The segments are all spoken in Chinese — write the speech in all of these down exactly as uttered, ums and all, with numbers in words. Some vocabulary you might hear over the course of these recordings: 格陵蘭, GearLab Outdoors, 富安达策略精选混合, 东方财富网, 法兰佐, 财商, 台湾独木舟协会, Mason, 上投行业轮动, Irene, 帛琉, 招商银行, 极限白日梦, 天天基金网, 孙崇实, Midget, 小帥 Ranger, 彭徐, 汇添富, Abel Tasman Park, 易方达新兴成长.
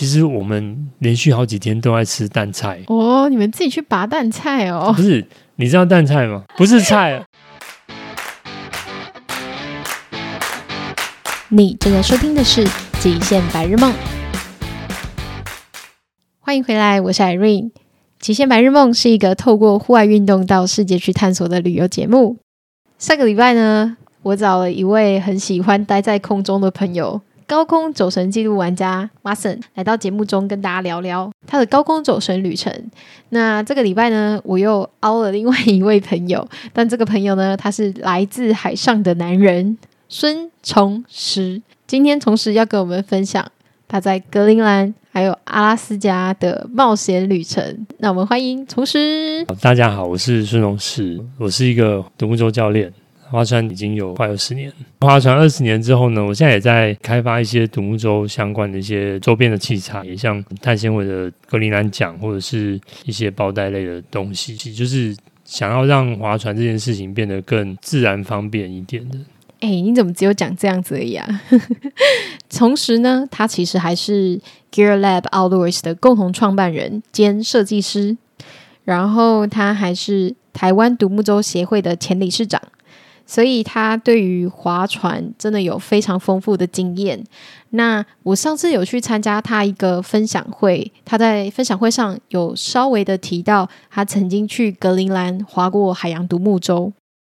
其实我们连续好几天都在吃蛋菜。哦，你们自己去拔蛋菜哦？不是，你知道蛋菜吗？不是菜。你正在收听的是《极限白日梦》。欢迎回来，我是 Irene。《极限白日梦》是一个透过户外运动到世界去探索的旅游节目。上个礼拜呢，我找了一位很喜欢待在空中的朋友，高空走神纪录玩家 Mason 来到节目中跟大家聊聊他的高空走神旅程。那这个礼拜呢，我又凹了另外一位朋友，但这个朋友呢，他是来自海上的男人孙崇实。今天崇实要跟我们分享他在格陵兰还有阿拉斯加的冒险旅程。那我们欢迎崇实。大家好，我是孙崇实，我是一个独木舟教练，划船已经有快二十年，划船二十年之后呢，我现在也在开发一些独木舟相关的一些周边的器材，也像碳纤维的格陵兰桨或者是一些包袋类的东西，就是想要让划船这件事情变得更自然方便一点的。哎、欸，你怎么只有讲这样子而已啊？崇实呢，他其实还是 GearLab Outdoors 的共同创办人兼设计师，然后他还是台湾独木舟协会的前理事长，所以他对于划船真的有非常丰富的经验。那我上次有去参加他一个分享会，他在分享会上有稍微的提到他曾经去格陵兰划过海洋独木舟。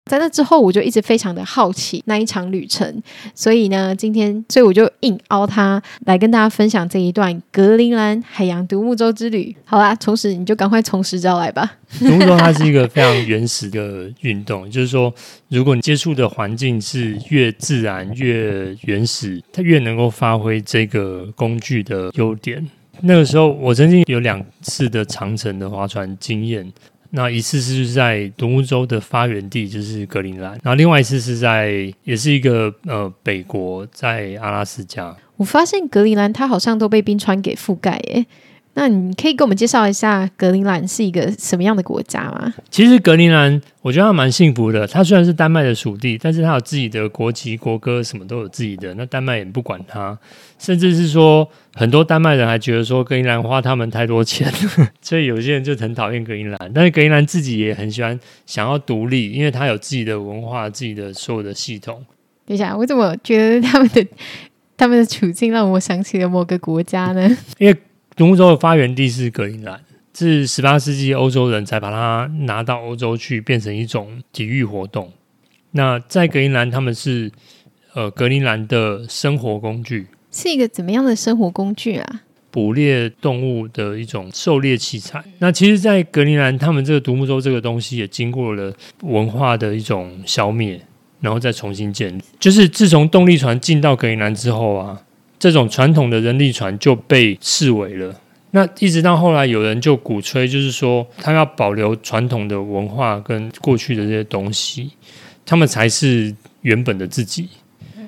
在那之后我就一直非常的好奇那一场旅程，所以呢今天所以我就硬凹他来跟大家分享这一段格陵兰海洋独木舟之旅。好啦，从此你就赶快从实招来吧。独木舟它是一个非常原始的运动，就是说如果你接触的环境是越自然越原始，它越能够发挥这个工具的优点。那个时候我曾经有两次的长程的划船经验，那一次是在独木舟的发源地就是格陵兰，然后另外一次是在也是一个呃北国，在阿拉斯加。我发现格陵兰它好像都被冰川给覆盖耶，那你可以给我们介绍一下格陵兰是一个什么样的国家吗？其实格陵兰我觉得它蛮幸福的，它虽然是丹麦的属地，但是它有自己的国旗国歌什么都有自己的，那丹麦也不管它，甚至是说很多丹麦人还觉得说格陵兰花他们太多钱所以有些人就很讨厌格陵兰，但是格陵兰自己也很喜欢想要独立，因为它有自己的文化自己的所有的系统。等一下，我怎么觉得他们的他们的处境让我想起了某个国家呢？因为独木舟的发源地是格陵兰，是十八世纪欧洲人才把它拿到欧洲去变成一种体育活动。那在格陵兰他们是呃格陵兰的生活工具。是一个怎么样的生活工具啊？捕猎动物的一种狩猎器材。那其实在格陵兰他们这个独木舟这个东西也经过了文化的一种消灭，然后再重新建立。就是自从动力船进到格陵兰之后啊，这种传统的人力船就被视为了，那一直到后来有人就鼓吹，就是说他要保留传统的文化跟过去的这些东西，他们才是原本的自己，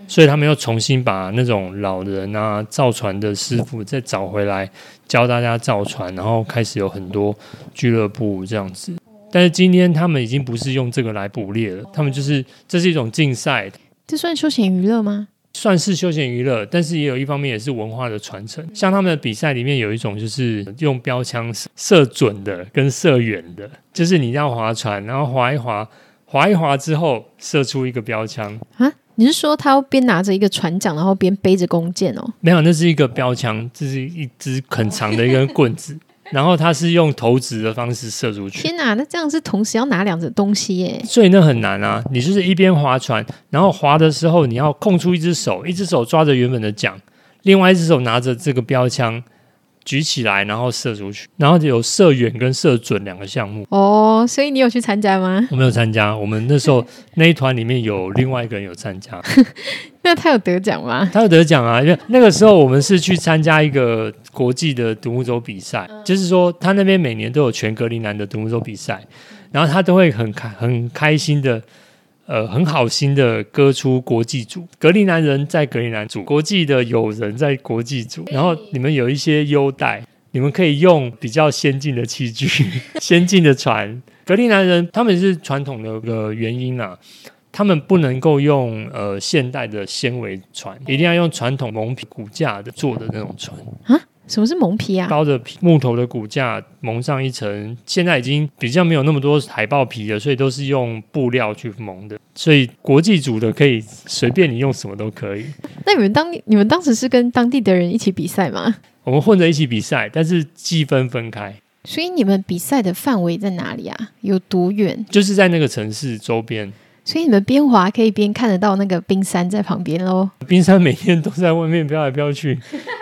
所以他们又重新把那种老人啊造船的师傅再找回来教大家造船，然后开始有很多俱乐部这样子。但是今天他们已经不是用这个来捕猎了，他们就是这是一种竞赛。这算休闲娱乐吗？算是休闲娱乐，但是也有一方面也是文化的传承。像他们的比赛里面有一种就是用标枪射准的跟射远的，就是你要划船然后划一划划一划之后射出一个标枪啊？你是说他边拿着一个船桨然后边背着弓箭哦？没有，那是一个标枪，这是一支很长的一根棍子然后他是用投掷的方式射出去。天哪，那这样是同时要拿两种东西耶，所以那很难啊。你就是一边划船，然后划的时候你要空出一只手，一只手抓着原本的桨，另外一只手拿着这个标枪举起来然后射出去，然后有射远跟射准两个项目。哦，所以你有去参加吗？我没有参加，我们那时候那一团里面有另外一个人有参加那他有得奖吗？他有得奖啊，因为那个时候我们是去参加一个国际的独木舟比赛，就是说他那边每年都有全格陵兰的独木舟比赛，然后他都会很开很开心的呃，很好心的割出国际组，格陵兰人在格陵兰组，国际的友人在国际组，然后你们有一些优待，你们可以用比较先进的器具先进的船。格陵兰人他们是传统的原因啊，他们不能够用呃现代的纤维船，一定要用传统蒙皮骨架的做的那种船啊。什么是蒙皮啊？高的木头的骨架蒙上一层，现在已经比较没有那么多海豹皮了，所以都是用布料去蒙的，所以国际组的可以随便你用什么都可以。那你们当你们当时是跟当地的人一起比赛吗？我们混着一起比赛，但是积分分开。所以你们比赛的范围在哪里啊？有多远？就是在那个城市周边，所以你们边滑可以边看得到那个冰山在旁边咯。冰山每天都在外面飘来飘去，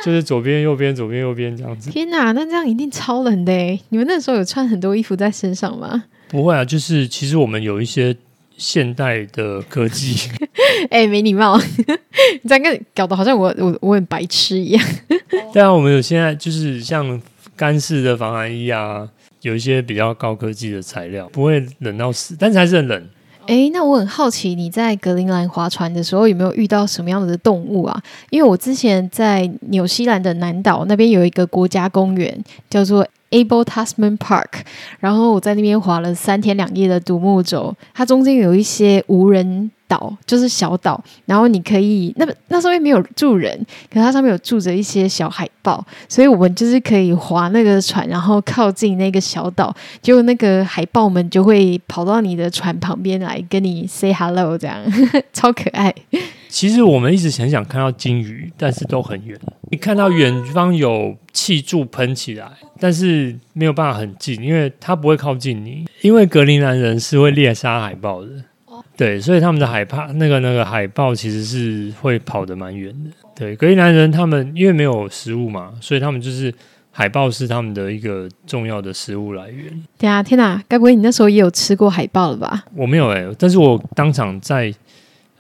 就是左边右边左边右边这样子。天哪，那这样一定超冷的耶。你们那时候有穿很多衣服在身上吗？不会啊，就是其实我们有一些现代的科技。哎、欸，没礼貌。你这样搞得好像 我, 我, 我很白痴一样。对啊，我们有现在就是像干式的防寒衣啊，有一些比较高科技的材料，不会冷到死，但是还是很冷。哎，那我很好奇你在格陵兰划船的时候有没有遇到什么样的动物啊？因为我之前在纽西兰的南岛那边有一个国家公园叫做 Abel Tasman Park， 然后我在那边划了三天两夜的独木舟，它中间有一些无人岛，就是小岛，然后你可以 那, 那上面没有住人，可是它上面有住着一些小海豹，所以我们就是可以划那个船，然后靠近那个小岛，结果那个海豹们就会跑到你的船旁边来跟你 say hello 这样。超可爱。其实我们一直很想看到鲸鱼，但是都很远，你看到远方有气柱喷起来，但是没有办法很近，因为它不会靠近你，因为格陵兰人是会猎杀海豹的，对，所以他们的海豹那个那个海豹其实是会跑得蛮远的。对，格陵兰人他们因为没有食物嘛，所以他们就是海豹是他们的一个重要的食物来源。对啊，天哪，该不会你那时候也有吃过海豹了吧？我没有哎、欸，但是我当场在，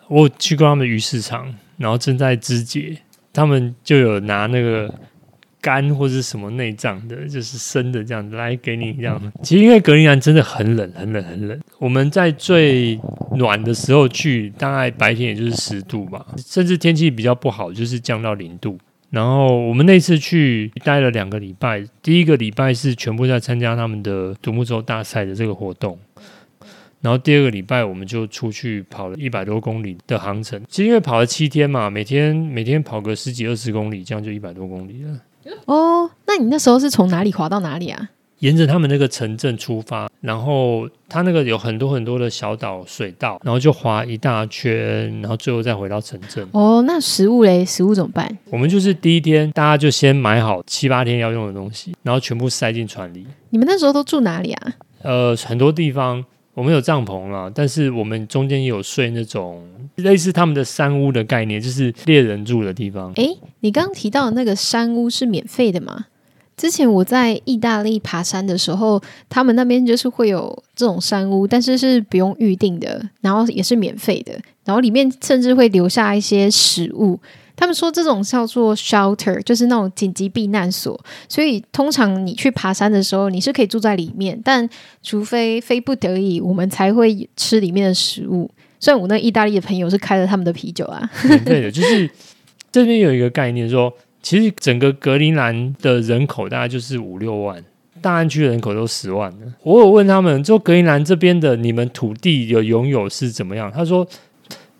我有去过他们的鱼市场，然后正在肢解，他们就有拿那个肝或是什么内脏的，就是生的这样来给你这样。其实因为格陵兰真的很冷很冷很冷，我们在最暖的时候去，大概白天也就是十度吧，甚至天气比较不好就是降到零度。然后我们那次去待了两个礼拜，第一个礼拜是全部在参加他们的独木舟大赛的这个活动，然后第二个礼拜我们就出去跑了一百多公里的航程。其实因为跑了七天嘛，每天每天跑个十几二十公里，这样就一百多公里了。哦，那你那时候是从哪里滑到哪里啊？沿着他们那个城镇出发，然后他那个有很多很多的小岛水道，然后就滑一大圈，然后最后再回到城镇。哦，那食物嘞？食物怎么办？我们就是第一天大家就先买好七八天要用的东西，然后全部塞进船里。你们那时候都住哪里啊？呃，很多地方我们有帐篷啦，但是我们中间也有睡那种类似他们的山屋的概念，就是猎人住的地方。诶，你刚刚提到的那个山屋是免费的吗？之前我在意大利爬山的时候，他们那边就是会有这种山屋，但是是不用预定的，然后也是免费的，然后里面甚至会留下一些食物。他们说这种叫做 shelter， 就是那种紧急避难所，所以通常你去爬山的时候你是可以住在里面，但除非非不得已我们才会吃里面的食物。虽然我那意大利的朋友是开了他们的啤酒啊。对的，就是这边有一个概念说，其实整个格陵兰的人口大概就是五六万，大安区的人口都十万了。我有问他们说格陵兰这边的你们土地有拥有是怎么样，他说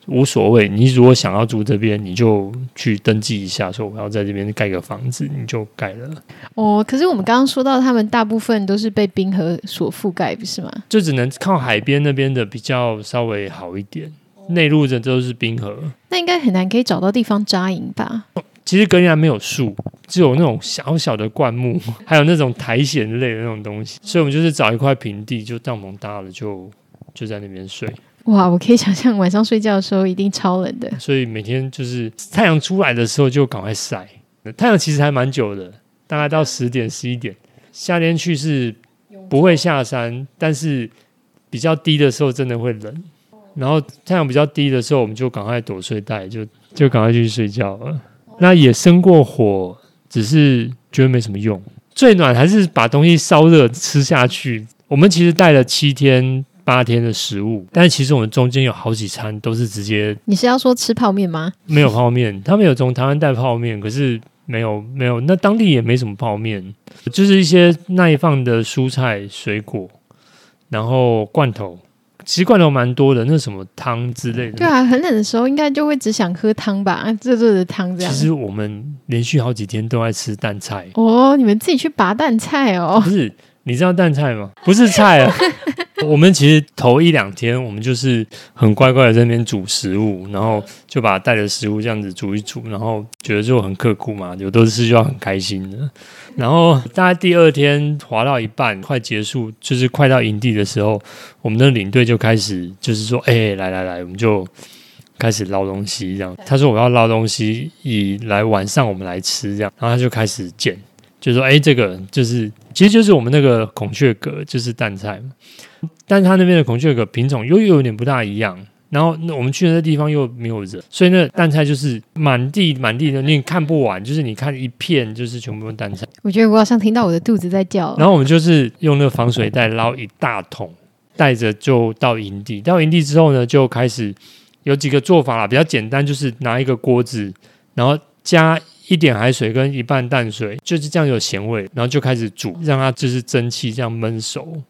无所谓，你如果想要住这边你就去登记一下，说我要在这边盖个房子，你就盖了。哦，可是我们刚刚说到他们大部分都是被冰河所覆盖不是吗？就只能靠海边那边的比较稍微好一点，内陆的都是冰河，那应该很难可以找到地方扎营吧。其实格陵兰没有树，只有那种小小的灌木，还有那种苔藓类的那种东西，所以我们就是找一块平地就帐篷搭了，就就在那边睡。哇，我可以想象晚上睡觉的时候一定超冷的。所以每天就是太阳出来的时候就赶快晒，太阳其实还蛮久的，大概到十点十一点。夏天去是不会下山，但是比较低的时候真的会冷，然后太阳比较低的时候我们就赶快躲睡袋，就就赶快去睡觉了。那也生过火，只是觉得没什么用，最暖还是把东西烧热吃下去。我们其实带了七天八天的食物，但是其实我们中间有好几餐都是直接。你是要说吃泡面吗？没有泡面，他们有从台湾带泡面，可是没有没有，那当地也没什么泡面，就是一些耐放的蔬菜水果，然后罐头其实罐头蛮多的，那什么汤之类的。对啊，很冷的时候应该就会只想喝汤吧，热热的汤这样。其实我们连续好几天都在吃蛋菜。哦，你们自己去拔蛋菜哦？不是，你知道蛋菜吗？不是菜啊。我们其实头一两天我们就是很乖乖的在那边煮食物，然后就把带的食物这样子煮一煮，然后觉得就很刻苦嘛，有的事就要很开心的。然后大概第二天滑到一半快结束，就是快到营地的时候，我们的领队就开始就是说哎、欸，来来来，我们就开始捞东西这样。他说我要捞东西以来晚上我们来吃这样，然后他就开始捡，就说哎、欸，这个就是其实就是我们那个孔雀蛤，就是蛋菜嘛，但他那边的孔雀蛤品种又有点不大一样，然后我们去的地方又没有人，所以那蛋菜就是满地满地的，你看不完，就是你看一片就是全部都蛋菜。我觉得我好像听到我的肚子在叫。然后我们就是用那个防水袋捞一大桶，带着就到营地。到营地之后呢，就开始有几个做法啦，比较简单就是拿一个锅子，然后加一点海水跟一半淡水，就是这样有咸味，然后就开始煮，让它就是蒸汽这样焖熟，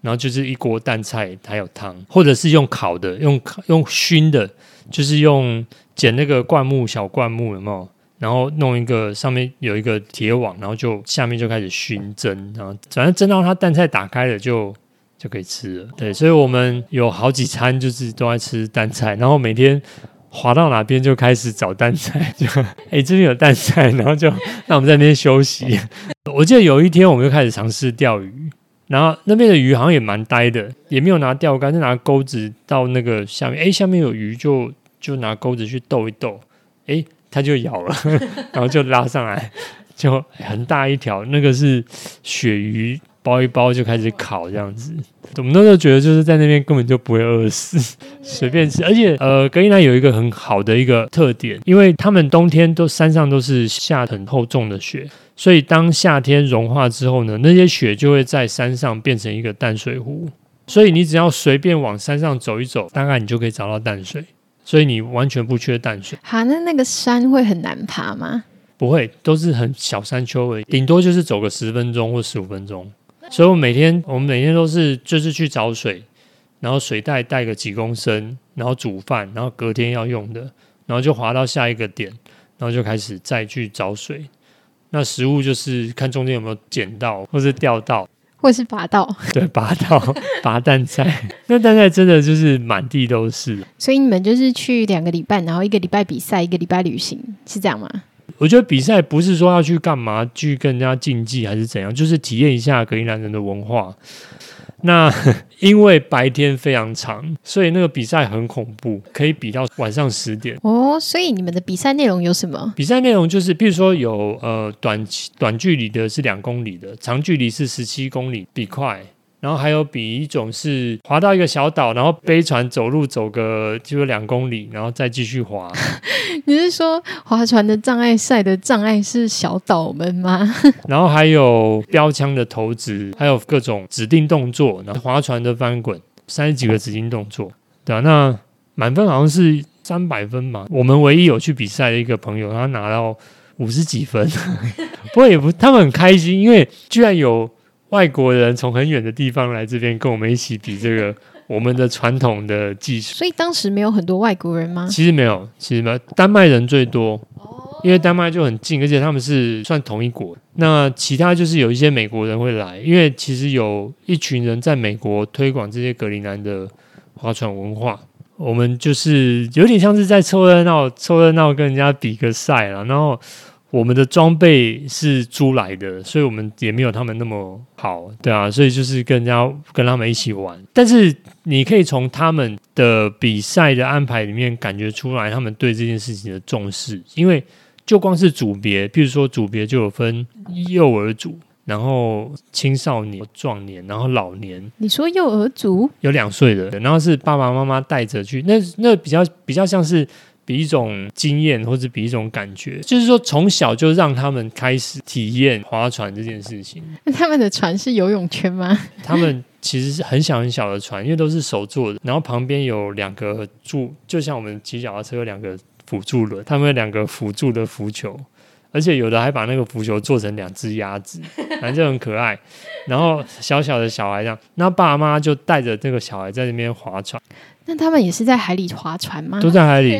然后就是一锅蛋菜还有汤，或者是用烤的，用用熏的，就是用捡那个灌木小灌木有没有，然后弄一个上面有一个铁网，然后就下面就开始熏蒸，然后反正蒸到它蛋菜打开了就就可以吃了。对，所以我们有好几餐就是都在吃蛋菜，然后每天滑到哪边就开始找蛋菜，就哎这边有蛋菜，然后就让我们在那边休息。我记得有一天我们就开始尝试钓鱼，然后那边的鱼好像也蛮呆的，也没有拿钓竿，就拿钩子到那个下面，哎下面有鱼就就拿钩子去逗一逗，哎它就咬了，然后就拉上来，就很大一条，那个是鱈鱼，包一包就开始烤这样子。我们那时候觉得就是在那边根本就不会饿死，随便吃。而且呃，格陵兰有一个很好的一个特点，因为他们冬天都山上都是下很厚重的雪，所以当夏天融化之后呢，那些雪就会在山上变成一个淡水湖，所以你只要随便往山上走一走，大概你就可以找到淡水，所以你完全不缺淡水。哈，那那个山会很难爬吗？不会，都是很小山丘而已，顶多就是走个十分钟或十五分钟。所以我每天我们每天都是就是去找水，然后水袋带个几公升，然后煮饭，然后隔天要用的，然后就滑到下一个点，然后就开始再去找水。那食物就是看中间有没有捡到，或是钓到，或是拔到。对，拔到拔蛋菜。那蛋菜真的就是满地都是。所以你们就是去两个礼拜，然后一个礼拜比赛，一个礼拜旅行，是这样吗？我觉得比赛不是说要去干嘛，去跟人家竞技还是怎样，就是体验一下格陵兰人的文化。那因为白天非常长，所以那个比赛很恐怖，可以比到晚上十点。哦，所以你们的比赛内容有什么？比赛内容就是，比如说有呃短短距离的是两公里的，长距离是十七公里比快。然后还有比一种是滑到一个小岛，然后背船走路走个就两公里，然后再继续滑。你是说划船的障碍赛的障碍是小岛们吗？然后还有标枪的投掷，还有各种指定动作，然后划船的翻滚，三十几个指定动作。对啊，那满分好像是三百分吧。我们唯一有去比赛的一个朋友，他拿到五十几分，不过也不，他们很开心，因为居然有外国人从很远的地方来这边跟我们一起比这个我们的传统的技术。所以当时没有很多外国人吗？其实没有，其实没有，丹麦人最多，因为丹麦就很近，而且他们是算同一国。那其他就是有一些美国人会来，因为其实有一群人在美国推广这些格陵兰的划船文化。我们就是有点像是在凑热闹，凑热闹跟人家比个赛啦，然后我们的装备是租来的，所以我们也没有他们那么好。对啊，所以就是跟人家跟他们一起玩。但是你可以从他们的比赛的安排里面感觉出来他们对这件事情的重视，因为就光是组别，比如说组别就有分幼儿组，然后青少年、壮年，然后老年。你说幼儿组有两岁的，然后是爸爸妈妈带着去，那那比较比较像是比一种经验或者比一种感觉，就是说从小就让他们开始体验划船这件事情。他们的船是游泳圈吗？他们其实是很小很小的船，因为都是手做的，然后旁边有两个柱，就像我们骑脚踏车有两个辅助轮，他们有两个辅助的浮球，而且有的还把那个浮球做成两只鸭子，反正就很可爱。然后小小的小孩这样，那爸妈就带着这个小孩在那边划船。那他们也是在海里划船吗？都在海里，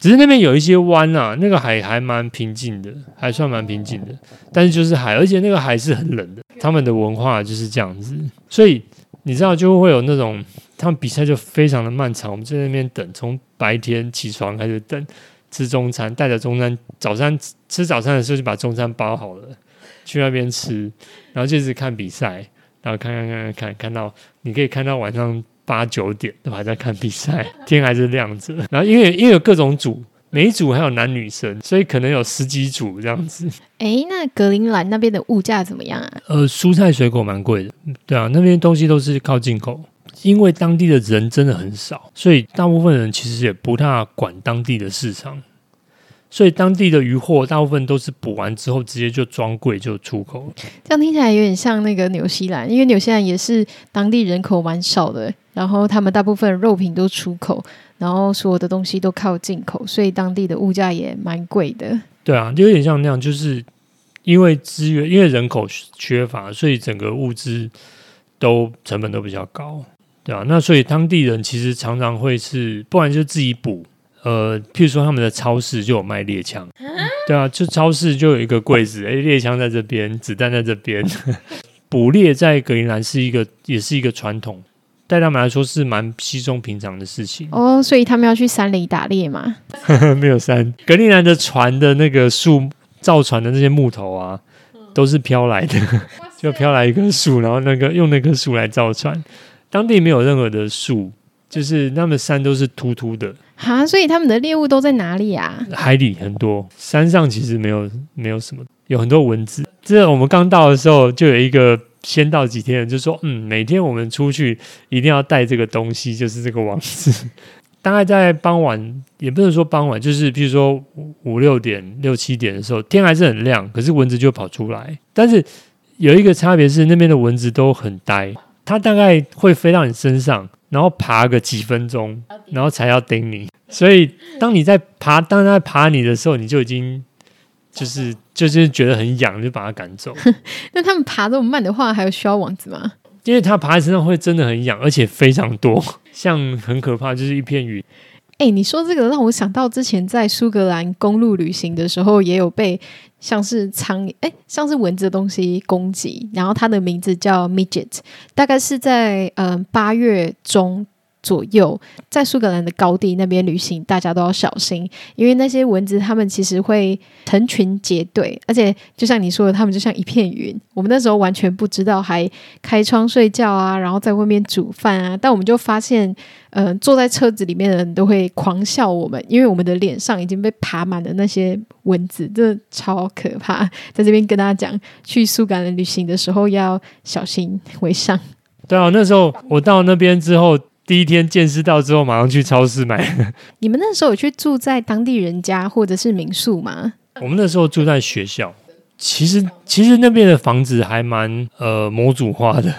只是那边有一些湾啊，那个海还蛮平静的，还算蛮平静的，但是就是海，而且那个海是很冷的。他们的文化就是这样子，所以你知道就会有那种他们比赛就非常的漫长，我们在那边等，从白天起床开始等，吃中餐，带着中餐，早餐吃早餐的时候就把中餐包好了，去那边吃，然后就一直看比赛，然后看看看看看到你可以看到晚上八九点都还在看比赛，天还是亮着。然后因为因为有各种组，每一组还有男女生，所以可能有十几组这样子。哎，那格陵兰那边的物价怎么样啊？呃，蔬菜水果蛮贵的，对啊，那边东西都是靠进口。因为当地的人真的很少，所以大部分人其实也不大管当地的市场，所以当地的渔获大部分都是捕完之后直接就装柜就出口。这样听起来有点像那个纽西兰，因为纽西兰也是当地人口蛮少的，然后他们大部分肉品都出口，然后所有的东西都靠进口，所以当地的物价也蛮贵的。对啊，有点像那样，就是因为资源，因为人口缺乏，所以整个物资都成本都比较高，对啊。那所以当地人其实常常会是，不然就自己捕。呃，譬如说他们的超市就有卖猎枪，对啊，就超市就有一个柜子，哎，猎枪在这边，子弹在这边。捕猎在格陵兰是一个，也是一个传统，对他们来说是蛮稀松平常的事情。哦，所以他们要去山里打猎吗？没有山，格陵兰的船的那个树造船的那些木头啊，都是飘来的，就飘来一棵树，然后那个用那棵树来造船。当地没有任何的树，就是他们山都是秃秃的哈，所以他们的猎物都在哪里啊？海里很多，山上其实没有没有什么，有很多蚊子。这我们刚到的时候就有一个先到几天人就说，嗯，每天我们出去一定要带这个东西，就是这个网子。大概在傍晚，也不能说傍晚，就是比如说五六点六七点的时候，天还是很亮，可是蚊子就跑出来。但是有一个差别是，那边的蚊子都很呆，它大概会飞到你身上，然后爬个几分钟，然后才要叮你。所以当你在爬，当它在爬你的时候，你就已经就是就是觉得很痒，就把它赶走。那他们爬这么慢的话，还有需要网子吗？因为它爬在身上会真的很痒，而且非常多，像很可怕，就是一片云。哎、欸，你说这个让我想到之前在苏格兰公路旅行的时候，也有被像是苍哎、欸、像是蚊子的东西攻击，然后它的名字叫 Midget， 大概是在嗯八月中左右，在苏格兰的高地那边旅行，大家都要小心，因为那些蚊子它们其实会成群结队，而且就像你说的，它们就像一片云。我们那时候完全不知道，还开窗睡觉啊，然后在外面煮饭啊，但我们就发现。呃、坐在车子里面的人都会狂笑我们，因为我们的脸上已经被爬满了那些蚊子，真的超可怕。在这边跟大家讲，去苏格兰旅行的时候要小心为上。对啊，那时候我到那边之后，第一天见识到之后，马上去超市买了。你们那时候有去住在当地人家或者是民宿吗？我们那时候住在学校，其实其实那边的房子还蛮呃模组化的。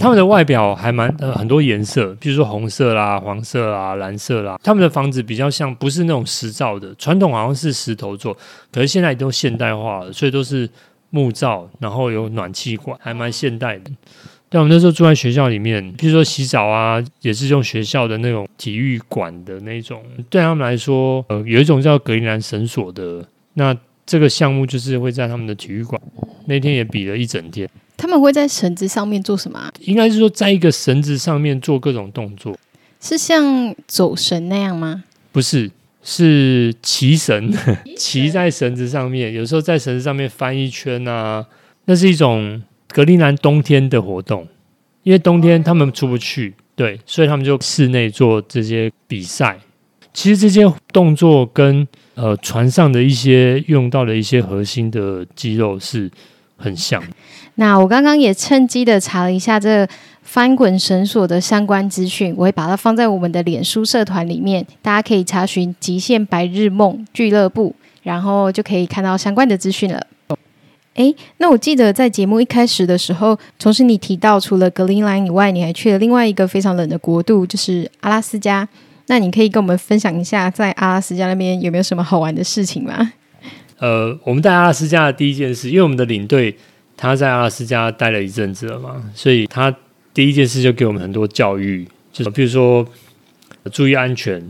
他们的外表还蛮、呃、很多颜色，比如说红色啦、黄色啦、蓝色啦。他们的房子比较像，不是那种石造的，传统好像是石头做，可是现在都现代化了，所以都是木造，然后有暖气管，还蛮现代的。但我们那时候住在学校里面，比如说洗澡啊，也是用学校的那种体育馆的那种。对他们来说，呃，有一种叫格陵兰绳索的，那这个项目就是会在他们的体育馆。那天也比了一整天。他们会在绳子上面做什么、啊、应该是说在一个绳子上面做各种动作。是像走绳那样吗？不是，是骑绳，骑在绳子上面，有时候在绳子上面翻一圈啊。那是一种格陵兰冬天的活动，因为冬天他们出不去，对，所以他们就室内做这些比赛。其实这些动作跟、呃、船上的一些用到的一些核心的肌肉是很像。那我刚刚也趁机的查了一下这翻滚绳索的相关资讯，我会把它放在我们的脸书社团里面，大家可以查询极限白日梦俱乐部，然后就可以看到相关的资讯了。诶，那我记得在节目一开始的时候，从事你提到除了格陵兰以外，你还去了另外一个非常冷的国度，就是阿拉斯加。那你可以跟我们分享一下在阿拉斯加那边有没有什么好玩的事情吗？呃，我们在阿拉斯加的第一件事，因为我们的领队他在阿拉斯加待了一阵子了嘛，所以他第一件事就给我们很多教育，就是比如说注意安全，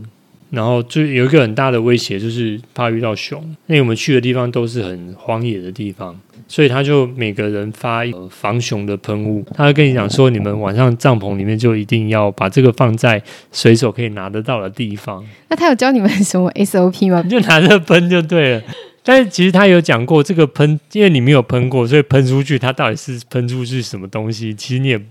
然后就有一个很大的威胁就是怕遇到熊，因为我们去的地方都是很荒野的地方，所以他就每个人发防熊的喷雾，他会跟你讲说你们晚上帐篷里面就一定要把这个放在随手可以拿得到的地方。那他有教你们什么 S O P 吗？就拿着喷就对了。但是其实他有讲过这个喷，因为你没有喷过，所以喷出去它到底是喷出去什么东西其实你也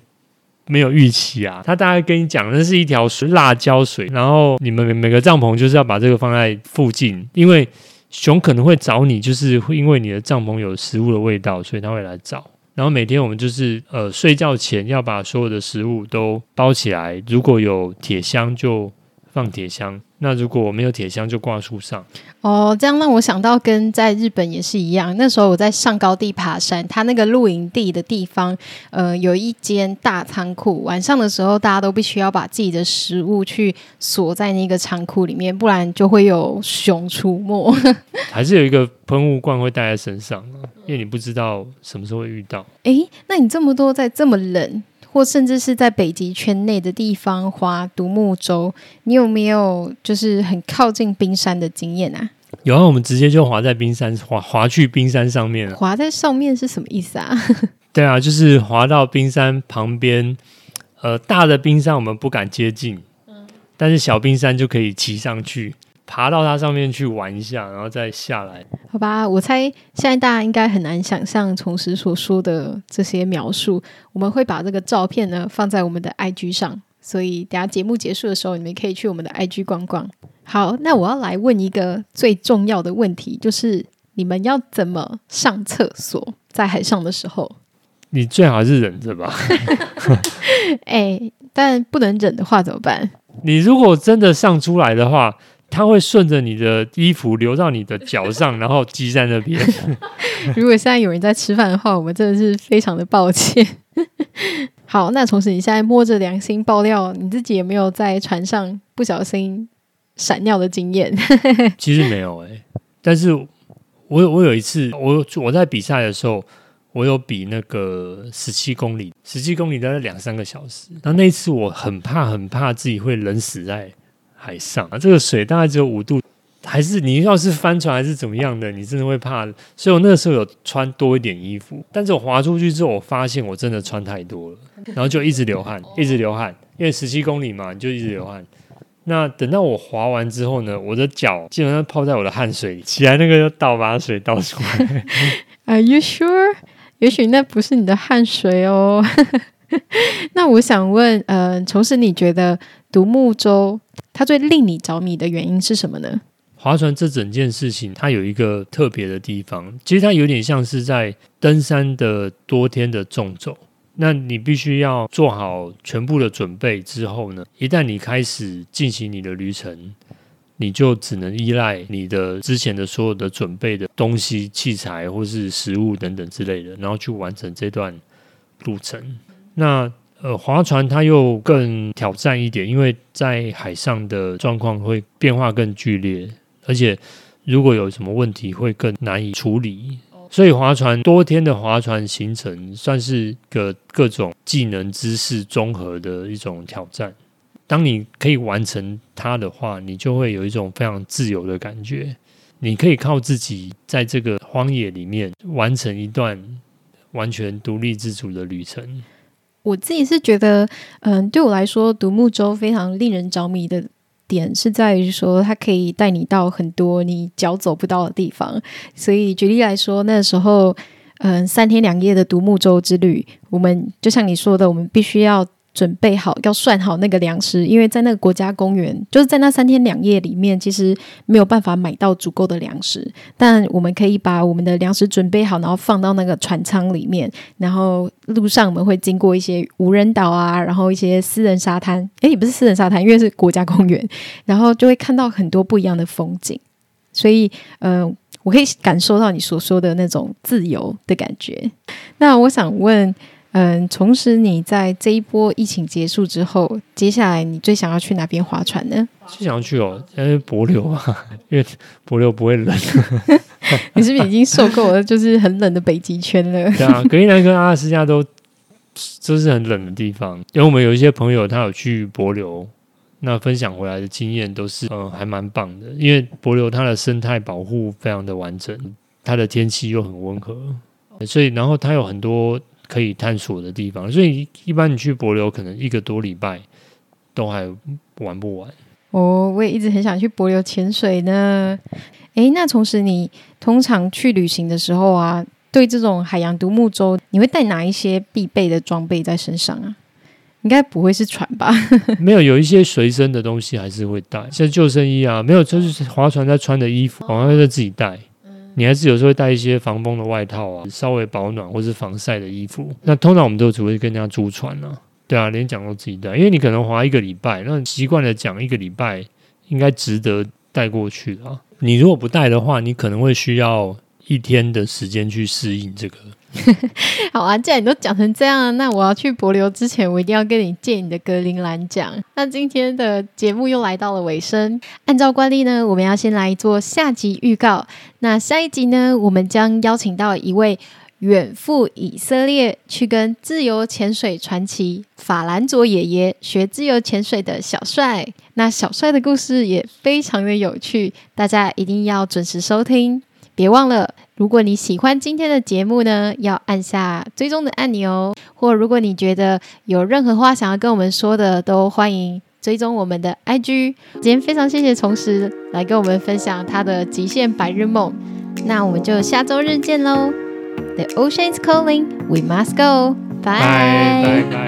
没有预期啊。他大概跟你讲那是一条水，辣椒水，然后你们每个帐篷就是要把这个放在附近，因为熊可能会找你，就是因为你的帐篷有食物的味道所以他会来找。然后每天我们就是呃睡觉前要把所有的食物都包起来，如果有铁箱就放铁箱，那如果我没有铁箱就挂树上。哦，这样让我想到跟在日本也是一样，那时候我在上高地爬山，它那个露营地的地方呃，有一间大仓库，晚上的时候大家都必须要把自己的食物去锁在那个仓库里面，不然就会有熊出没。还是有一个喷雾罐会带在身上，因为你不知道什么时候会遇到。诶，那你这么多在这么冷或甚至是在北极圈内的地方划独木舟，你有没有就是很靠近冰山的经验啊？有啊，我们直接就划在冰山，划划去冰山上面。划在上面是什么意思啊？对啊，就是划到冰山旁边，呃，大的冰山我们不敢接近，嗯，但是小冰山就可以骑上去，爬到它上面去玩一下，然后再下来。好吧，我猜现在大家应该很难想象从实所说的这些描述，我们会把这个照片呢放在我们的 I G 上，所以等下节目结束的时候你们可以去我们的 I G 逛逛。好，那我要来问一个最重要的问题，就是你们要怎么上厕所？在海上的时候你最好是忍着吧。哎、欸，但不能忍的话怎么办？你如果真的上出来的话，它会顺着你的衣服流到你的脚上，然后积在那边。如果现在有人在吃饭的话，我们真的是非常的抱歉。好，那从此你现在摸着良心爆料，你自己有没有在船上不小心闪尿的经验？其实没有欸，但是 我, 我有一次 我, 我在比赛的时候，我有比那个十七公里，十七公里大概两三个小时，然后那一次我很怕很怕自己会冷死在海上，啊，这个水大概只有五度，还是你要是帆船还是怎么样的，你真的会怕。所以我那个时候有穿多一点衣服，但是我滑出去之后，我发现我真的穿太多了，然后就一直流汗，一直流汗，因为十七公里嘛，你就一直流汗。那等到我滑完之后呢，我的脚基本上泡在我的汗水里，起来那个就倒把水倒出来。Are you sure？ 也许那不是你的汗水哦。那我想问，呃，崇实你觉得独木舟它最令你着迷的原因是什么呢？划船这整件事情它有一个特别的地方，其实它有点像是在登山的多天的纵走，那你必须要做好全部的准备之后呢，一旦你开始进行你的旅程，你就只能依赖你的之前的所有的准备的东西，器材或是食物等等之类的，然后去完成这段路程。那呃，划船它又更挑战一点，因为在海上的状况会变化更剧烈，而且如果有什么问题会更难以处理，所以划船多天的划船行程算是个各种技能知识综合的一种挑战。当你可以完成它的话，你就会有一种非常自由的感觉，你可以靠自己在这个荒野里面完成一段完全独立自主的旅程。我自己是觉得，嗯，对我来说，独木舟非常令人着迷的点是在于说，它可以带你到很多你脚走不到的地方。所以举例来说，那时候，嗯，三天两夜的独木舟之旅，我们就像你说的，我们必须要准备好，要算好那个粮食，因为在那个国家公园，就是在那三天两夜里面，其实没有办法买到足够的粮食，但我们可以把我们的粮食准备好，然后放到那个船舱里面，然后路上我们会经过一些无人岛啊，然后一些私人沙滩，诶，也不是私人沙滩，因为是国家公园，然后就会看到很多不一样的风景。所以呃，我可以感受到你所说的那种自由的感觉。那我想问嗯，重拾你在这一波疫情结束之后，接下来你最想要去哪边划船呢？最想要去哦，呃，帛琉啊，因为帛琉不会冷。你是不是已经受够了，就是很冷的北极圈了？对啊，格陵兰跟阿拉斯加都这是很冷的地方。因为我们有一些朋友他有去帛琉，那分享回来的经验都是嗯还蛮棒的，因为帛琉它的生态保护非常的完整，它的天气又很温和，所以然后它有很多可以探索的地方，所以一般你去帛琉可能一个多礼拜都还玩不完。哦，我也一直很想去帛琉潜水呢。诶，那同时你通常去旅行的时候啊，对这种海洋独木舟你会带哪一些必备的装备在身上啊？应该不会是船吧？没有，有一些随身的东西还是会带，像救生衣啊，没有就是划船在穿的衣服好像会自己带，你还是有时候会带一些防风的外套啊，稍微保暖或是防晒的衣服。那通常我们都只会跟人家租船啊，对啊，连桨都自己带，因为你可能划一个礼拜，那习惯的桨一个礼拜应该值得带过去啊。你如果不带的话，你可能会需要一天的时间去适应这个。好啊，既然你都讲成这样了，那我要去帛琉之前我一定要跟你借你的格陵兰奖。那今天的节目又来到了尾声，按照惯例呢，我们要先来做下集预告。那下一集呢，我们将邀请到一位远赴以色列去跟自由潜水传奇法兰佐爷爷学自由潜水的小帅。那小帅的故事也非常的有趣，大家一定要准时收听。别忘了，如果你喜欢今天的节目呢，要按下追踪的按钮，或如果你觉得有任何话想要跟我们说的，都欢迎追踪我们的 I G。 今天非常谢谢重拾来跟我们分享他的极限白日梦，那我们就下周日见咯。The ocean is calling, we must go. Bye. Bye, bye, bye.